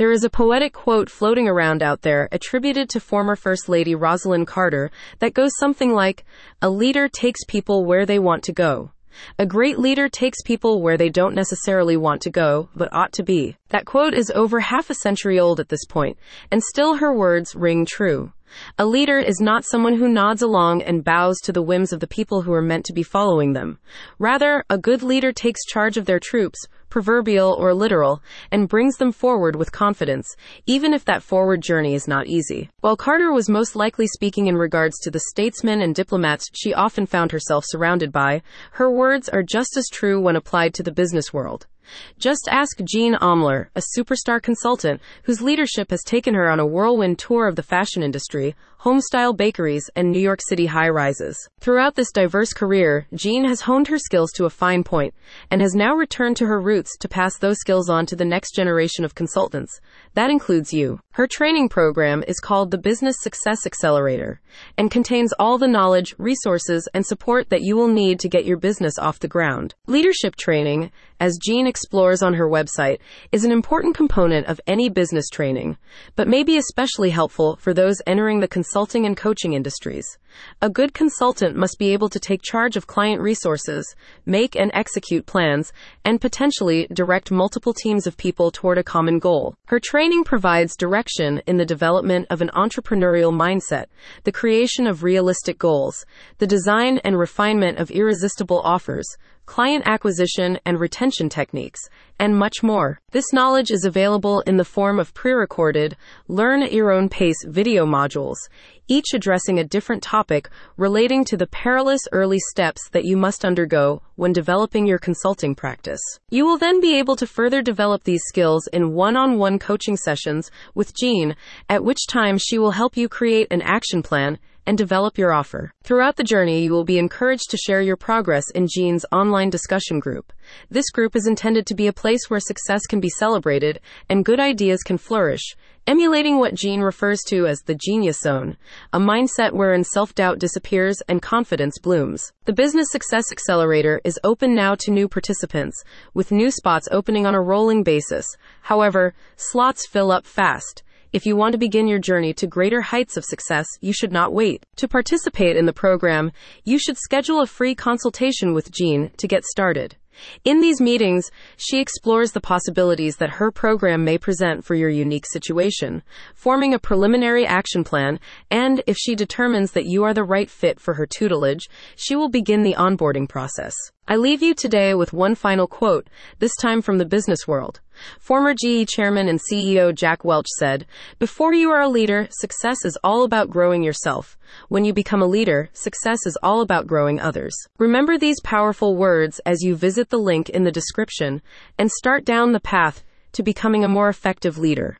There is a poetic quote floating around out there attributed to former First Lady Rosalynn Carter that goes something like, "A leader takes people where they want to go. A great leader takes people where they don't necessarily want to go, but ought to be." That quote is over half a century old at this point, and still her words ring true. A leader is not someone who nods along and bows to the whims of the people who are meant to be following them. Rather, a good leader takes charge of their troops, proverbial or literal, and brings them forward with confidence, even if that forward journey is not easy. While Carter was most likely speaking in regards to the statesmen and diplomats she often found herself surrounded by, her words are just as true when applied to the business world. Just ask Jean Omler, a superstar consultant whose leadership has taken her on a whirlwind tour of the fashion industry, homestyle bakeries, and New York City high-rises. Throughout this diverse career, Jean has honed her skills to a fine point and has now returned to her roots to pass those skills on to the next generation of consultants. That includes you. Her training program is called the Business Success Accelerator and contains all the knowledge, resources, and support that you will need to get your business off the ground. Leadership training, as Jean explores on her website, is an important component of any business training, but may be especially helpful for those entering the consulting and coaching industries. A good consultant must be able to take charge of client resources, make and execute plans, and potentially direct multiple teams of people toward a common goal. Her training provides direction in the development of an entrepreneurial mindset, the creation of realistic goals, the design and refinement of irresistible offers, client acquisition and retention techniques, and much more. This knowledge is available in the form of pre-recorded, learn at your own pace video modules, each addressing a different topic relating to the perilous early steps that you must undergo when developing your consulting practice. You will then be able to further develop these skills in one-on-one coaching sessions with Jean, at which time she will help you create an action plan and develop your offer. Throughout the journey, you will be encouraged to share your progress in Jean's online discussion group. This group is intended to be a place where success can be celebrated and good ideas can flourish, emulating what Jean refers to as the genius zone, a mindset wherein self-doubt disappears and confidence blooms. The Business Success Accelerator is open now to new participants, with new spots opening on a rolling basis. However, slots fill up fast. If you want to begin your journey to greater heights of success, you should not wait. To participate in the program, you should schedule a free consultation with Jean to get started. In these meetings, she explores the possibilities that her program may present for your unique situation, forming a preliminary action plan, and if she determines that you are the right fit for her tutelage, she will begin the onboarding process. I leave you today with one final quote, this time from the business world. Former GE chairman and CEO Jack Welch said, "Before you are a leader, success is all about growing yourself. When you become a leader, success is all about growing others." Remember these powerful words as you visit the link in the description and start down the path to becoming a more effective leader.